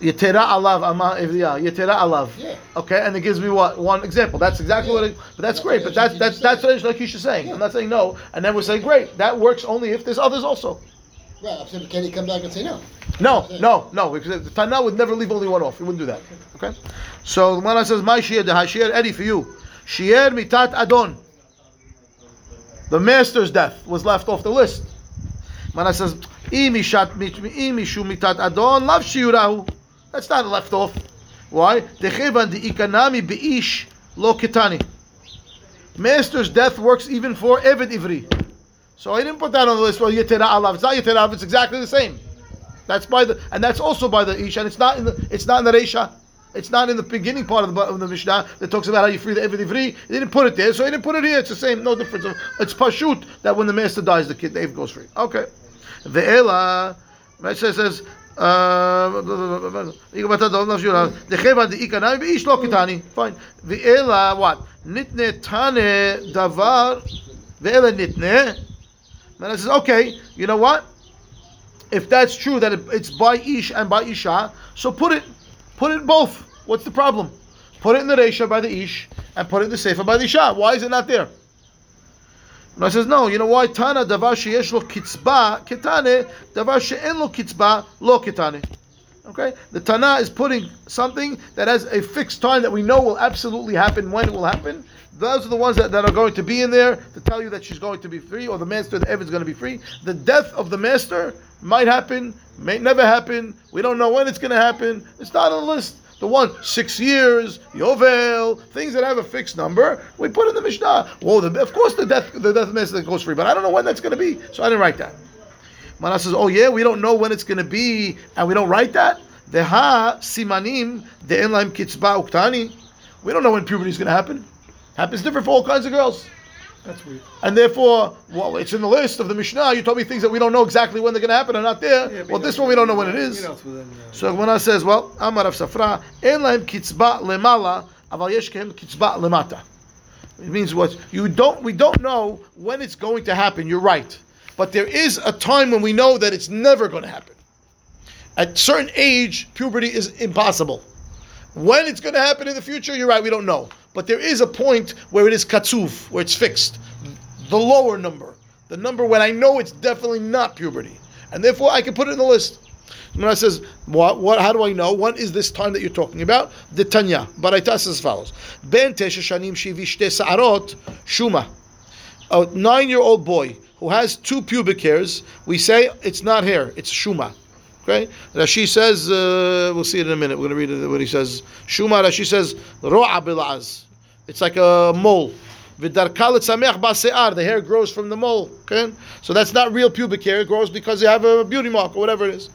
Yetera Alav Ama Avriyah. Yetera Alav. Yeah. Okay, and it gives me what? One example. That's exactly what it. But that's great. But that's what Lakisha is saying. Yeah. I'm not saying no. And then we're saying great. That works only if there's others also. Right. I'm saying, can he come back and say no? No. Because the Tana would never leave only one off. He wouldn't do that. Okay. So the Gemara says, "My shiur, the high shiur, Eddie for you, shiur mitat adon." The master's death was left off the list. Gemara says, "Imishu mitat adon lav shiurahu." That's not left off. Why? Dechevan the ikanami beish lo kitani. Master's death works even for Eved Ivri. So I didn't put that on the list. Well, Yetera Alav, it's not Yetera Alav. It's exactly the same. That's by the, and that's also by the Ish, and it's not in the Reisha. It's not in the beginning part of the Mishnah that talks about how you free the Eved Ivri. They didn't put it there, so he didn't put it here. It's the same, no difference. It's pashut that when the master dies, the kid the Eved goes free. Okay. Ve'ela, Rashi says, fine. Ve'ela, what? Nitne tane davar. Ve'ela nitne. And I says, okay, you know what? If that's true that it's by Ish and by Isha, so put it both. What's the problem? Put it in the Reisha by the Ish and put it in the Sefer by the Isha. Why is it not there? And I says, no, you know why? Tana davar sheyesh lo kitzba ketane, davar she'en lo kitzba lo ketane. Okay, the Tana is putting something that has a fixed time that we know will absolutely happen when it will happen. Those are the ones that are going to be in there to tell you that she's going to be free, or the master, the Evid's going to be free. The death of the master might happen, may never happen. We don't know when it's going to happen. It's not on the list. The one, 6 years, Yovel, things that have a fixed number, we put in the Mishnah. Well, of course the death of the master goes free, but I don't know when that's going to be, so I didn't write that. Mana says, oh yeah, we don't know when it's going to be, and we don't write that. Deha simanim de'en lahem kitzba uktani. We don't know when puberty is going to happen. Happens different for all kinds of girls. That's weird. And therefore, well, it's in the list of the Mishnah. You told me things that we don't know exactly when they're going to happen are not there. Yeah, well, this one we don't know when it is. So Mana says, well, Amar Rav Safra en lahem kitzba lemala aval yesh kehem kitzba lemata. It means what? We don't know when it's going to happen. You're right. But there is a time when we know that it's never going to happen. At certain age, puberty is impossible. When it's going to happen in the future, you're right, we don't know. But there is a point where it is katsuv, where it's fixed. The lower number. The number when I know it's definitely not puberty. And therefore, I can put it in the list. When I says, what? How do I know? When is this time that you're talking about? The Tanya. Baraita says as follows. Ben tesha shanim shivishte sa'arot shuma. A 9-year-old boy who has 2 pubic hairs, we say it's not hair, it's shuma. Okay? Rashi says, we'll see it in a minute, we're going to read what he says. Shuma, Rashi says, ro'a bil'az. It's like a mole. The hair grows from the mole. Okay? So that's not real pubic hair, it grows because you have a beauty mark or whatever it is.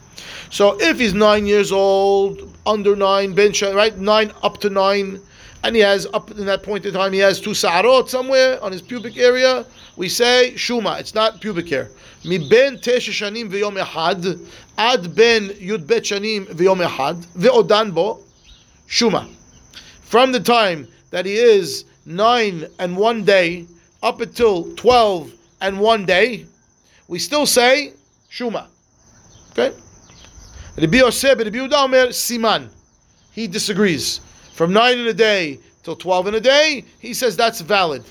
So if he's 9 years old, under 9, right? 9 up to 9, and he has, up in that point in time, he has 2 sa'arot somewhere on his pubic area. We say shuma. It's not pubic hair. Mi ben tesha shanim v'yom echad ad ben yud bet shanim v'yom echad ve'odan bo shuma. From the time that he is 9 and 1 day up until 12 and 1 day, we still say shuma. Okay. Rebbi Asagili, Rebbi Yehuda Omer siman. He disagrees. From 9 in a day till 12 in a day, he says that's valid.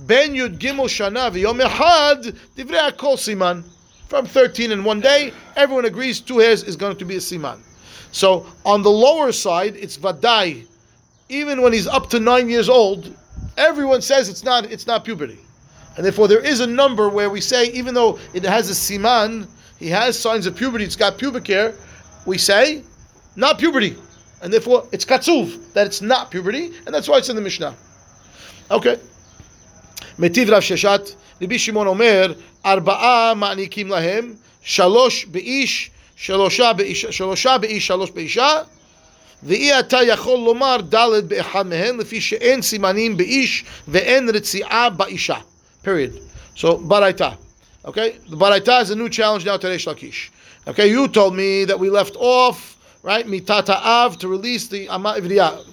Ben Yud Gimel Shana v'Yom Echad Divrei Hakol Siman. From 13 in 1 day, everyone agrees 2 hairs is going to be a siman. So on the lower side, it's vadai. Even when he's up to 9 years old, everyone says it's not puberty, and therefore there is a number where we say even though it has a siman, he has signs of puberty. It's got pubic hair. We say not puberty. And therefore, it's katsuv, that it's not puberty, and that's why it's in the Mishnah. Okay. Metiv Rav Sheshat, Rabbi Shimon Omer, Arba'a ma'nikim lahem, Shalosha be'ish, Shalosh be'isha, ואי אתה יכול לומר ד' באחד מהן, לפי שאין סימנים באיש, ואין רציעה באישה. Period. So, Baraita. Okay? The Baraita is a new challenge now to Reish Lakish. Okay? You told me that we left off, right? Mitata Av, to release the Ama Ivriyah.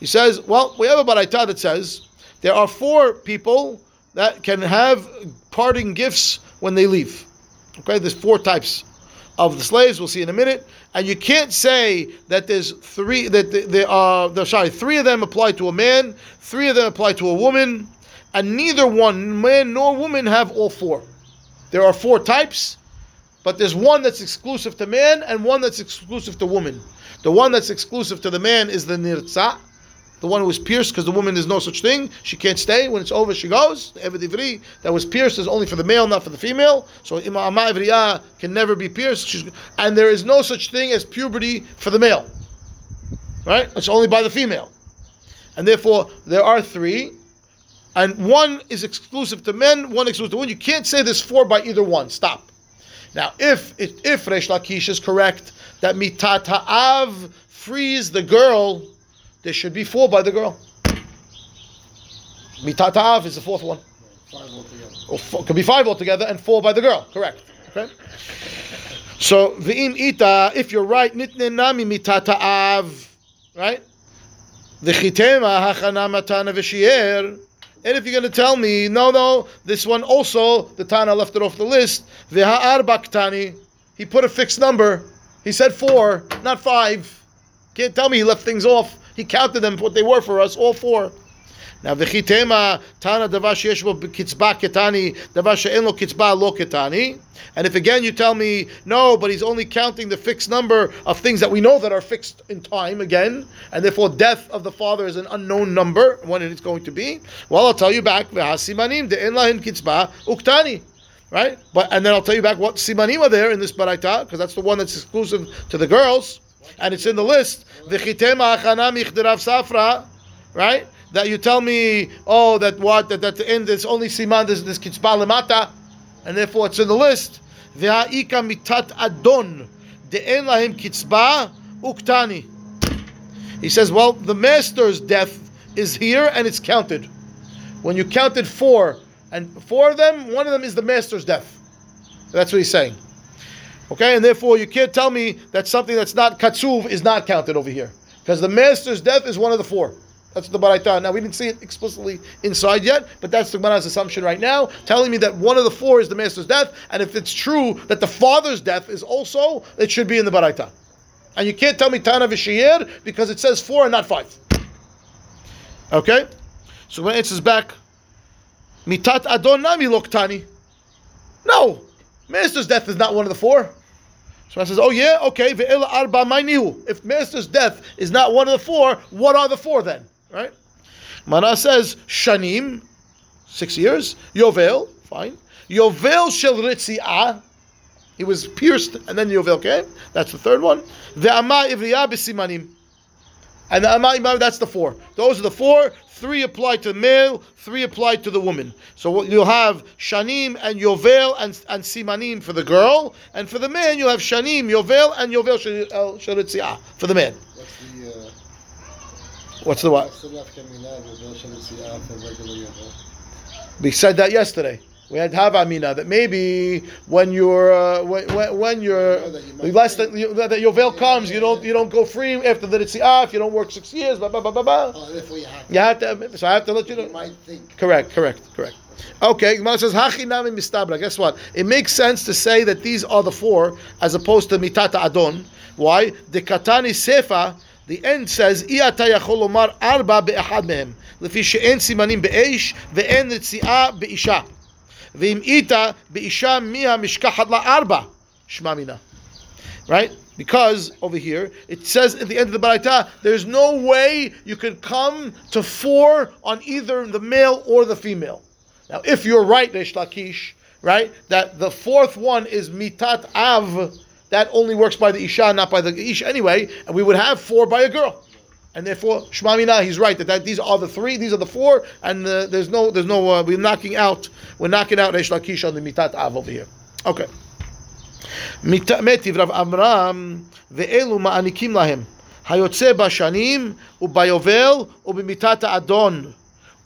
He says, well, we have a Baraita that says, there are four people that can have parting gifts when they leave. Okay? There's four types of the slaves, we'll see in a minute, and you can't say that there's three, that there are, three of them apply to a man, three of them apply to a woman, and neither one, man nor woman, have all four. There are four types, but there's one that's exclusive to man and one that's exclusive to woman. The one that's exclusive to the man is the nirtza, the one who was pierced, because the woman is no such thing. She can't stay. When it's over, she goes. The Eved Ivri that was pierced is only for the male, not for the female. So Ama Ivriyah can never be pierced. And there is no such thing as puberty for the male. Right? It's only by the female. And therefore, there are three. And one is exclusive to men, one exclusive to women. You can't say there's four by either one. Stop. Now, if Reish Lakish is correct, that Mitat Ha'av frees the girl, there should be four by the girl. Mitatav is the fourth one. Five altogether. Or four, could be five altogether and four by the girl. Correct. Okay. So v'im ita, if you're right, nitne nami mitatav, right? The chitema hachana matana v'shier. And if you're going to tell me, no, this one also, the Tana left it off the list. V'ha'ar baktani, he put a fixed number. He said four, not five. Can't tell me he left things off. He counted them, what they were for us, all four. Now, v'chitema tana davar sheyesh bo kitzba ketani, davar she'en lo kitzba lo ketani. And if again you tell me, no, but he's only counting the fixed number of things that we know that are fixed in time again, and therefore death of the father is an unknown number, when it's going to be, well, I'll tell you back, v'hasimanim de'en lahen kitzba uktani. Right? And then I'll tell you back what simanim are there in this baraita, because that's the one that's exclusive to the girls. And it's in the list. Right? That you tell me, oh, that at the end there's only siman, there's kitzba lemata, and therefore it's in the list. He says, well, the master's death is here and it's counted. When you counted four, and four of them, one of them is the master's death. That's what he's saying. Okay, and therefore you can't tell me that something that's not katsuv is not counted over here. Because the master's death is one of the four. That's the baraita. Now, we didn't see it explicitly inside yet, but that's the Gemara's assumption right now, telling me that one of the four is the master's death, and if it's true that the father's death is also, it should be in the baraita. And you can't tell me Tana Vishir because it says four and not five. Okay? So when it answers back, Mitat Adonami Loktani. No! Master's death is not one of the four. So I says, oh yeah, okay. If master's death is not one of the four, what are the four then? Right? Mana says, Shanim, 6 years. Yovel, fine. Yovel shel ritzi'ah. He was pierced and then Yovel came. That's the third one. Ve'ama ivriyah b'simanim. And the Ama, that's the four. Those are the four. Three apply to the male, three apply to the woman. So you'll have Shanim and Yovel and Simanim for the girl. And for the man, you'll have Shanim, Yovel, and Yovel Sheritziah for the man. What's the what? We said that yesterday. We had Havamina that maybe when Yovel comes, you don't go free after the Ritziah if you don't work 6 years. Blah blah blah blah blah. Oh, therefore you have to. So I have to let you know. You might think. Correct. Okay, Gemara says Hachinami Mistabra. Guess what? It makes sense to say that these are the four as opposed to Mitata Adon. Why? The Katani Sefa. The end says, "Iyata yachol lomar arba be'achad mehem lefi she'en simanim be'eish ve'en Ritziah be'isha." Right? Because over here, it says at the end of the Baraita, there's no way you could come to four on either the male or the female. Now, if you're right, Reish Lakish, right, that the fourth one is Mitat Av, that only works by the Isha, not by the Isha anyway, and we would have four by a girl. And therefore, Shema Mina, he's right that these are the three, these are the four, and there's no we're knocking out Reish Lakish on the Mitat Av over here. Okay. Metiv Rav Amram ve'elu ma'anikim lahem hayotze bashanim ubayovel ubimitat Adon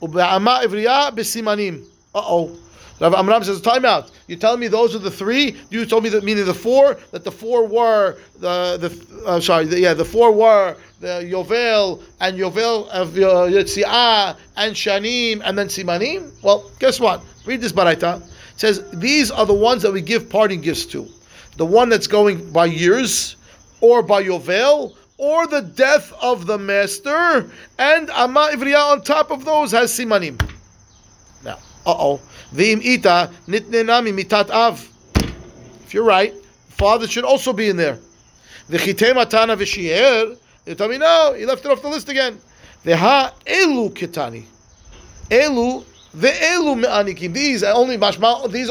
ube'ama evriya besimanim. Rav Amram says, time out. You tell me those are the three. You told me that meaning the four. That the four were the four were the Yovel and Yovel of Yetziah and Shanim and then Simanim. Well, guess what? Read this Baraita. It says these are the ones that we give parting gifts to. The one that's going by years, or by Yovel, or the death of the master, and Ama Ivriya on top of those has Simanim. Now. V'im ita nitnenami mitat av. If you're right, father should also be in there. V'chitei matana v'shi'er. You tell me no, he left it off the list again. V'ha elu ketani. Elu ve'elu me'anikim. These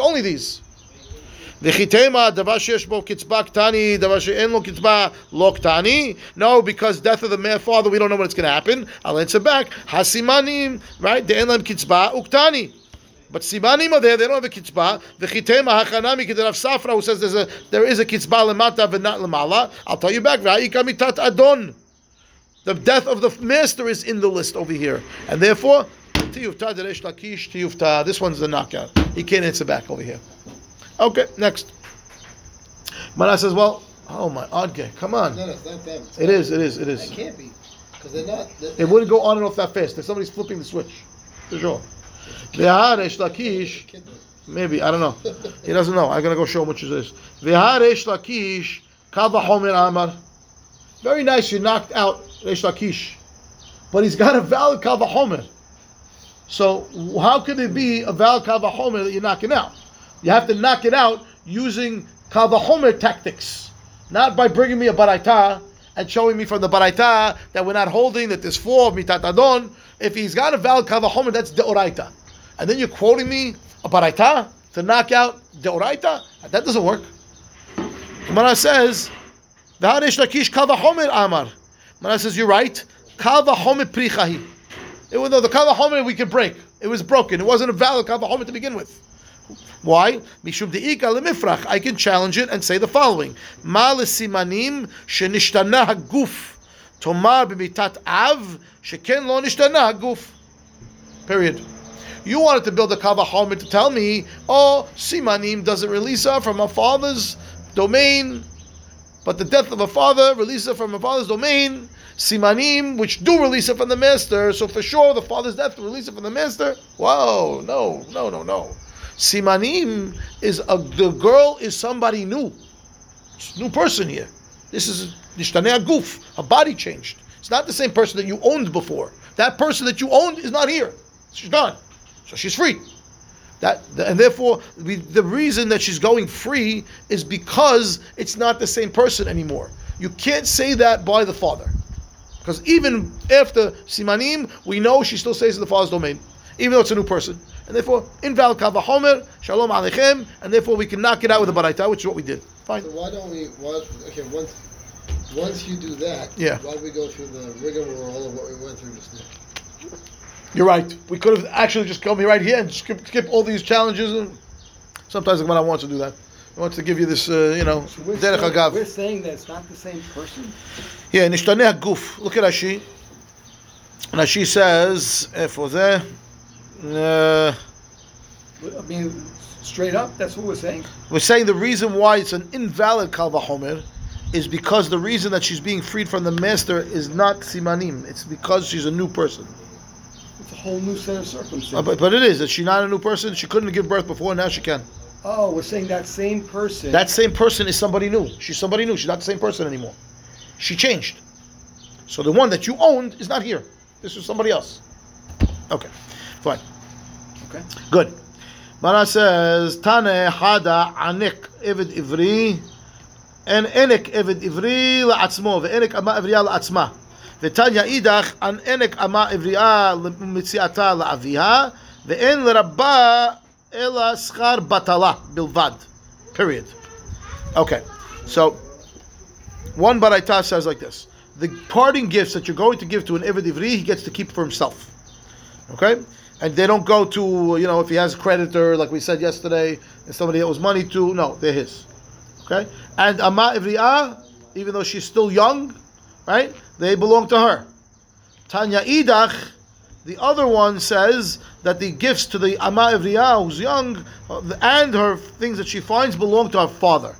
only these. V'chitei ma davar sheyesh bo kitzba ketani, davar she'en lo kitzba lo ketani. No, because death of the man father, we don't know when it's going to happen. I'll answer back. Hasimanim, right? De'en lem kitzba uktani. But Simanim are there, they don't have a kitzbah. V'chitema hachanami k'derav Safra, who says there is a kitzbah lemata but not lemala. I'll tell you back. V'ha'ika mitat adon. The death of the master is in the list over here. And therefore, tiyufta deresh lakish, tiyufta. This one's the knockout. He can't answer back over here. Okay, next. Mana says, well, oh my, okay, come on. No, it's not them. It's it is. It can't be, because they're not. It wouldn't go on and off that fast. If somebody's flipping the switch. For sure. V'haresh lakish, maybe, I don't know. He doesn't know. I'm gonna go show him which is this. V'haresh lakish, kavahomer amar. Very nice, you knocked out Reish Lakish, but he's got a valid kavahomer. So how could it be a valid kavahomer that you're knocking out? You have to knock it out using kavahomer tactics, not by bringing me a baraita and showing me from the baraita that we're not holding, that there's four of mitat adon. If he's got a valid kavahomer, that's deoraita. And then you're quoting me a baraita to knock out deoraita? That doesn't work. Gemara says, V'haresh lakish kavahomer amar. Gemara says, you're right. Kavahomer prichahi. Even though the kavahomer we could break. It was broken. It wasn't a valid kavahomer to begin with. Why? Mishum de'ika lemifrach. I can challenge it and say the following. Ma lesimanim shenishtana haguf. Tomar b'mitat av sheken lo nishtana haguf. Period. You wanted to build a kavahomer to tell me, oh, simanim doesn't release her from her father's domain, but the death of her father releases her from her father's domain. Simanim, which do release her from the master, so for sure the father's death releases her from the master. Whoa, no. Simanim is the girl is somebody new. It's a new person here. This is nishtanei haguf, a body changed. It's not the same person that you owned before. That person that you owned is not here. She's gone. So she's free. And therefore, the reason that she's going free is because it's not the same person anymore. You can't say that by the father. Because even after Simanim, we know she still stays in the father's domain, even though it's a new person. And therefore, invalid kavahomer, shalom aleichem, and therefore we can knock it out with a baraita, which is what we did. Fine. So once you do that, yeah. Why don't we go through the rigmarole of what we went through just now? You're right. We could have actually just come here right here and skip all these challenges. And sometimes the Gemara wants to do that. It wants to give you this, So we're saying that it's not the same person? Yeah, nishtaneh haguf. Look at Rashi. Rashi says, straight up, that's what we're saying? We're saying the reason why it's an invalid kalvahomer is because the reason that she's being freed from the master is not simanim. It's because she's a new person. It's a whole new set of circumstances. But it is. Is she not a new person? She couldn't give birth before, now she can. Oh, we're saying that same person. That same person is somebody new. She's somebody new. She's not the same person anymore. She changed. So the one that you owned is not here. This is somebody else. Okay. Fine. Okay. Good. Mara says, Tane Hada Anik Evid Ivri and Enik Evid Ivri La'atzmo Ve'enik Ama Ivriya La'atzma. V'tanya idach an enek ama evriya mitziata la'aviha ve'en l'rabba ela schar batala bilvad. Period. Okay. So, one baraita says like this. the parting gifts that you're going to give to an Eved Ivri, he gets to keep for himself. Okay? And they don't go to, you know, if he has a creditor, like we said yesterday, and somebody owes money to, no, they're his. Okay? And Ama Ivri'ah, even though she's still young, right? They belong to her. Tanya Idach, the other one says that the gifts to the Ama Ivri'ah, who's young, and her things that she finds belong to her father.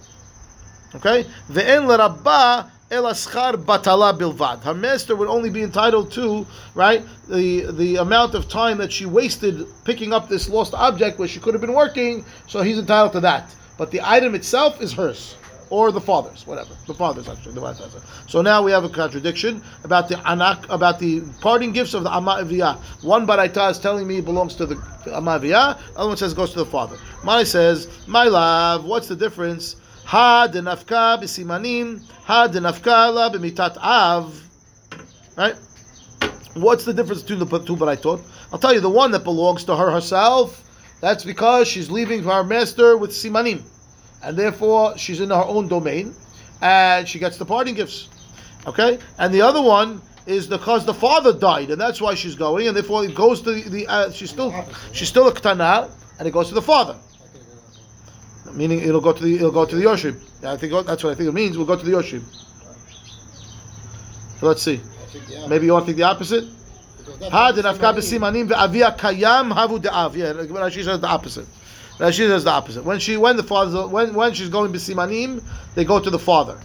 Okay? Ve'en l'Rabbah el aschar batala bilvad. Her master would only be entitled to, right, the amount of time that she wasted picking up this lost object where she could have been working, so he's entitled to that. But the item itself is hers, or the father's, whatever. The father's, actually. The wife's answer. So now we have a contradiction about the anak, about the parting gifts of the Ama Ivri'ah. One Baraita is telling me it belongs to the Ama Ivri'ah, the other one says it goes to the father. Mine says, my love, what's the difference? Ha de nafka b'simanim, ha de nafka la b'mitat av. Right? What's the difference between the two baratot? I'll tell you, the one that belongs to her herself, that's because she's leaving her master with simanim. And therefore, she's in her own domain, and she gets the parting gifts. Okay? And the other one is because the father died, and that's why she's going, and therefore it goes to the she's still a k'tana, and it goes to the father. Meaning it'll go to the Yoshib. Yeah, I think that's what I think it means. We'll go to the Yoshib. So let's see. Maybe you want to think the opposite. Ha de nafka b'simanim ve'avia kayam havu de'av. Yeah, Rashi says the opposite. Rashi says the opposite. When she's going b'simanim, they go to the father,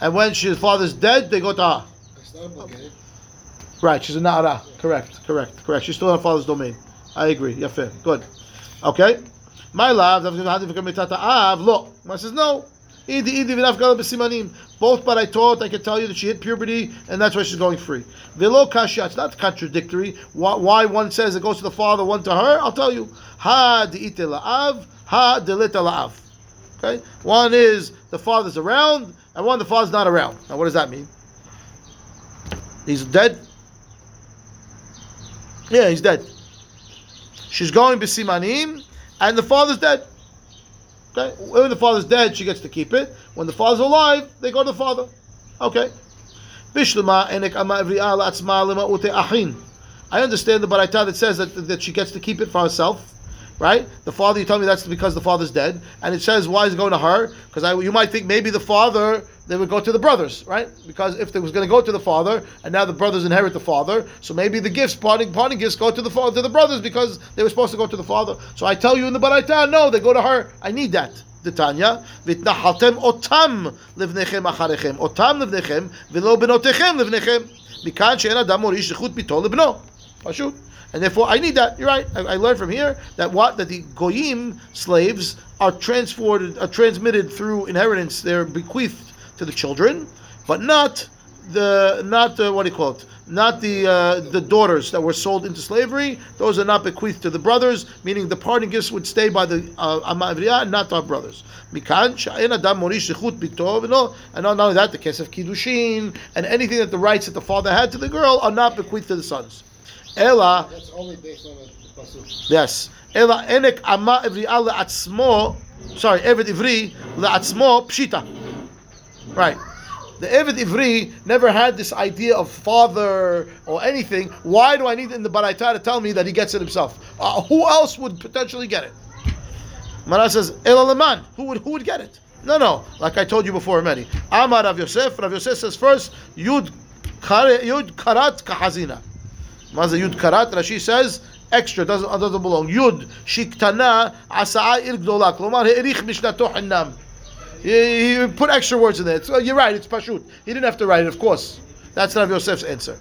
and when the father's dead, they go to her. Right, she's a na'ara. Correct. She's still in her father's domain. I agree. Yeah, fair. Good. Okay. My love, I says no. Both, but I taught, I can tell you that she hit puberty, and that's why she's going free. It's not contradictory. Why one says it goes to the father, one to her? I'll tell you. Okay? One is the father's around, and one the father's not around. Now, what does that mean? He's dead? Yeah, he's dead. She's going b'simanim. And the father's dead. Okay? When the father's dead, she gets to keep it. When the father's alive, they go to the father. Okay? I understand the Baraita that says that she gets to keep it for herself. Right? The father, you tell me that's because the father's dead. And it says, why is it going to her? Because you might think maybe the father, they would go to the brothers. Right? Because if they was going to go to the father, and now the brothers inherit the father, so maybe the gifts, parting gifts, go to the father, to the brothers, because they were supposed to go to the father. So I tell you in the Baraita, no, they go to her. I need that. D'tanya, v'itnahaltem otam livnechem acharichem. Otam livnechem, v'lo benotechem livnechem. Mikan she'en adam morish zechut bito lebno. Pashut. And therefore, I need that. You're right. I learned from here that the goyim slaves are transmitted through inheritance. They're bequeathed to the children, but not the daughters that were sold into slavery. Those are not bequeathed to the brothers. Meaning the parting gifts would stay by the Ama Ivri'ah, not to our brothers. Mikan she'en adam morish zechut bito, and not only that, the case of kiddushin and anything that the rights that the father had to the girl are not bequeathed to the sons. Ela, that's only based on the pasuk. Yes. Ela enek ama ivri'ah le'atzmo. Sorry, Eved Ivri le'atzmo pshita. Right. The Eved Ivri never had this idea of father or anything. Why do I need in the Baraita to tell me that he gets it himself? Who else would potentially get it? Mara says Ela leman. Who would get it? No. Like I told you before, many. Amar Rav Yosef. Rav Yosef says first Yud karat kahazina. Mazah Yud Karat, Rashi says, extra, doesn't belong. Yud, Shiktana, Asa'a Ir Gdola, Klomar, He'erich Mishnato Hinnam. He put extra words in there. You're right, it's Pashut. He didn't have to write it, of course. That's Rav Yosef's answer.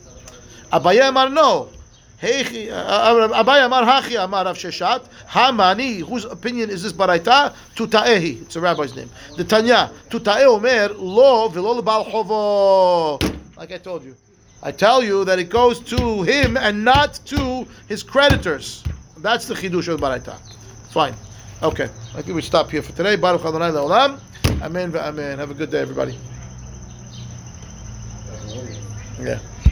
Abaye Amar, no. Abaye Amar, Hachi Amar Rav Sheshat, Hamani, whose opinion is this Baraita? Tutaehi, it's a rabbi's name. The Tanya, Tutaeh Omer, Lo V'lo L'Bal Chovo. Like I told you. I tell you that it goes to him and not to his creditors. That's the chidush of the Baraita. Fine. Okay. I think we stop here for today. Baruch Adonai Le'olam. Amen v'amen. Have a good day, everybody. Yeah.